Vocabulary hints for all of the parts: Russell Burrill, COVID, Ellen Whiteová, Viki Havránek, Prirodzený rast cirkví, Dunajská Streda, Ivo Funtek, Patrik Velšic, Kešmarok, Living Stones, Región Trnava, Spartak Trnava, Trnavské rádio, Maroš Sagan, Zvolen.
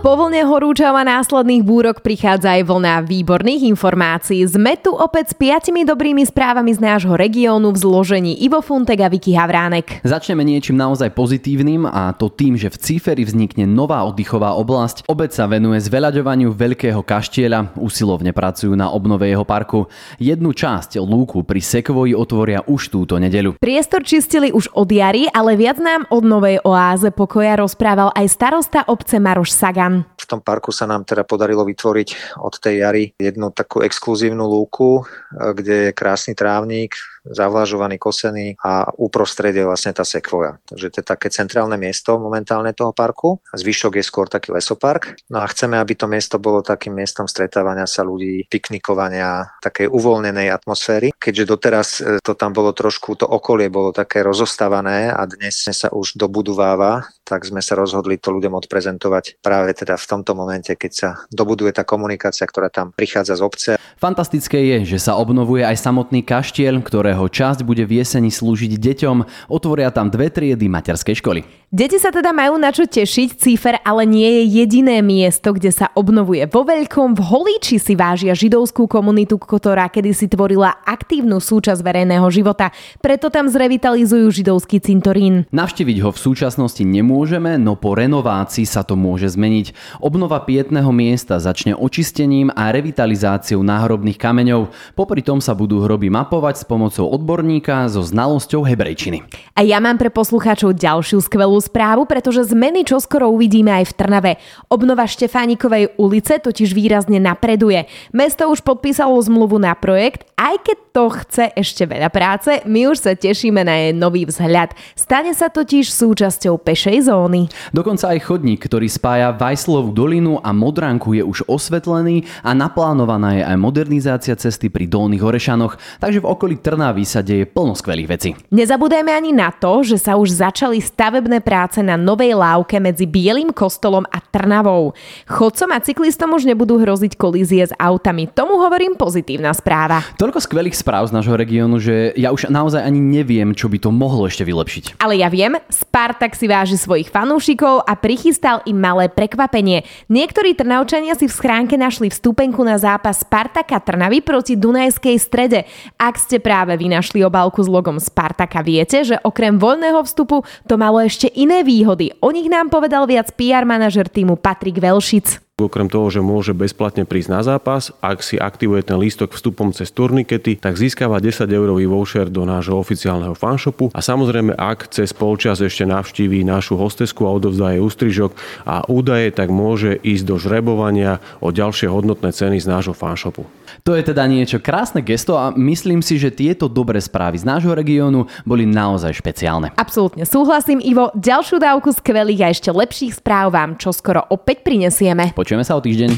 Po vlne horúčav a následných búrok prichádza aj vlna výborných informácií. Sme tu opäť s 5 dobrými správami z nášho regiónu v zložení Ivo Funtek a Viki Havránek. Začneme niečím naozaj pozitívnym, a to tým, že v Cíferi vznikne nová oddychová oblasť. Obec sa venuje zveľaďovaniu Veľkého Kaštieľa, usilovne pracujú na obnove jeho parku. Jednu časť lúku pri Sekvoji otvoria už túto nedeľu. Priestor čistili už od jary, ale viac nám od novej oáze pokoja rozprával aj starosta obce Maroš Sagan. V tom parku sa nám teda podarilo vytvoriť od tej jary jednu takú exkluzívnu lúku, kde je krásny trávnik, zavlažovaný, kosený a uprostred je vlastne tá sekvoja. Takže to je také centrálne miesto momentálne toho parku. Zvyšok je skôr taký lesopark. No a chceme, aby to miesto bolo takým miestom stretávania sa ľudí, piknikovania, takej uvoľnenej atmosféry. Keďže doteraz to tam bolo trošku, to okolie bolo také rozostávané a dnes sa už dobudováva, tak sme sa rozhodli to ľuďom odprezentovať práve teda v tomto momente, keď sa dobuduje tá komunikácia, ktorá tam prichádza z obce. Fantastické je, že sa obnovuje aj samotný kaštieľ, ktorého časť bude v jeseni slúžiť deťom. Otvoria tam 2 triedy materskej školy. Deti sa teda majú na čo tešiť. Cífer ale nie je jediné miesto, kde sa obnovuje vo veľkom. V Holíči si vážia židovskú komunitu, ktorá kedysi tvorila aktívnu súčasť verejného života. Preto tam zrevitalizujú židovský cintorín. Navštíviť ho v súčasnosti nemôžeme, no po renovácii sa to môže zmeniť. Obnova pietného miesta začne očistením a revitalizáciou náhrobných kameňov. Popri tom sa budú hroby mapovať s pomocou odborníka so znalosťou hebrejčiny. A ja mám pre poslucháčov ďalšiu skvelú správu, pretože zmeny čoskoro uvidíme aj v Trnave. Obnova Štefánikovej ulice totiž výrazne napreduje. Mesto už podpísalo zmluvu na projekt, aj keď to chce ešte veľa práce, my už sa tešíme na jej nový vzhľad. Stane sa totiž súčasťou pešej zóny. Dokonca aj chodník, ktorý spája Vajslovú dolinu a Modranku, je už osvetlený a naplánovaná je aj modernizácia cesty pri Dolných Horešanoch, takže v okolí Trnavy sa deje plno skvelých vecí. Nezabúdajme ani na to, že sa už začali stavebné práce na novej lávke medzi Bielým kostolom a Trnavou. Chodcom a cyklistom už nebudú hroziť kolízie s autami. Tomu hovorím pozitívna správa. Toľko skvelých správ z nášho regiónu, že ja už naozaj ani neviem, čo by to mohlo ešte vylepšiť. Ale ja viem, Spartak si váži svojich fanúšikov a prichystal im malé prekvapenie. Niektorí Trnavčania si v schránke našli vstupenku na zápas Spartaka Trnavy proti Dunajskej Strede. Ak ste práve vy našli obálku s logom Spartaka, viete, že okrem voľného vstupu to malo ešte iné výhody. O nich nám povedal viac PR manažer týmu Patrik Velšic. Okrem toho, že môže bezplatne prísť na zápas, ak si aktivuje ten lístok vstupom cez turnikety, tak získava 10-eurový voucher do nášho oficiálneho fanshopu a samozrejme, ak cez polčas ešte navštíví našu hostesku a odovzdá jej ústrižok a údaje, tak môže ísť do žrebovania o ďalšie hodnotné ceny z nášho fanshopu. To je teda niečo krásne gesto a myslím si, že tieto dobré správy z nášho regiónu boli naozaj špeciálne. Absolútne súhlasím, Ivo. Ďalšiu dávku skvelých a ešte lepších správ vám čoskoro opäť prinesieme. Počujeme sa o týždeň.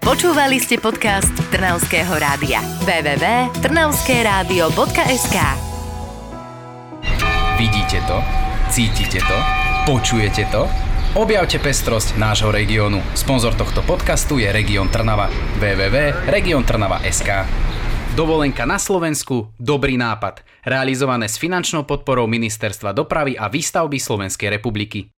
Počúvali ste podcast Trnavského rádia. www.trnavskeradio.sk. Vidíte to, cítite to, počujete to? Objavte pestrosť nášho regiónu. Sponzor tohto podcastu je Región Trnava. www.regiontrnava.sk. Dovolenka na Slovensku, dobrý nápad. Realizované s finančnou podporou Ministerstva dopravy a výstavby Slovenskej republiky.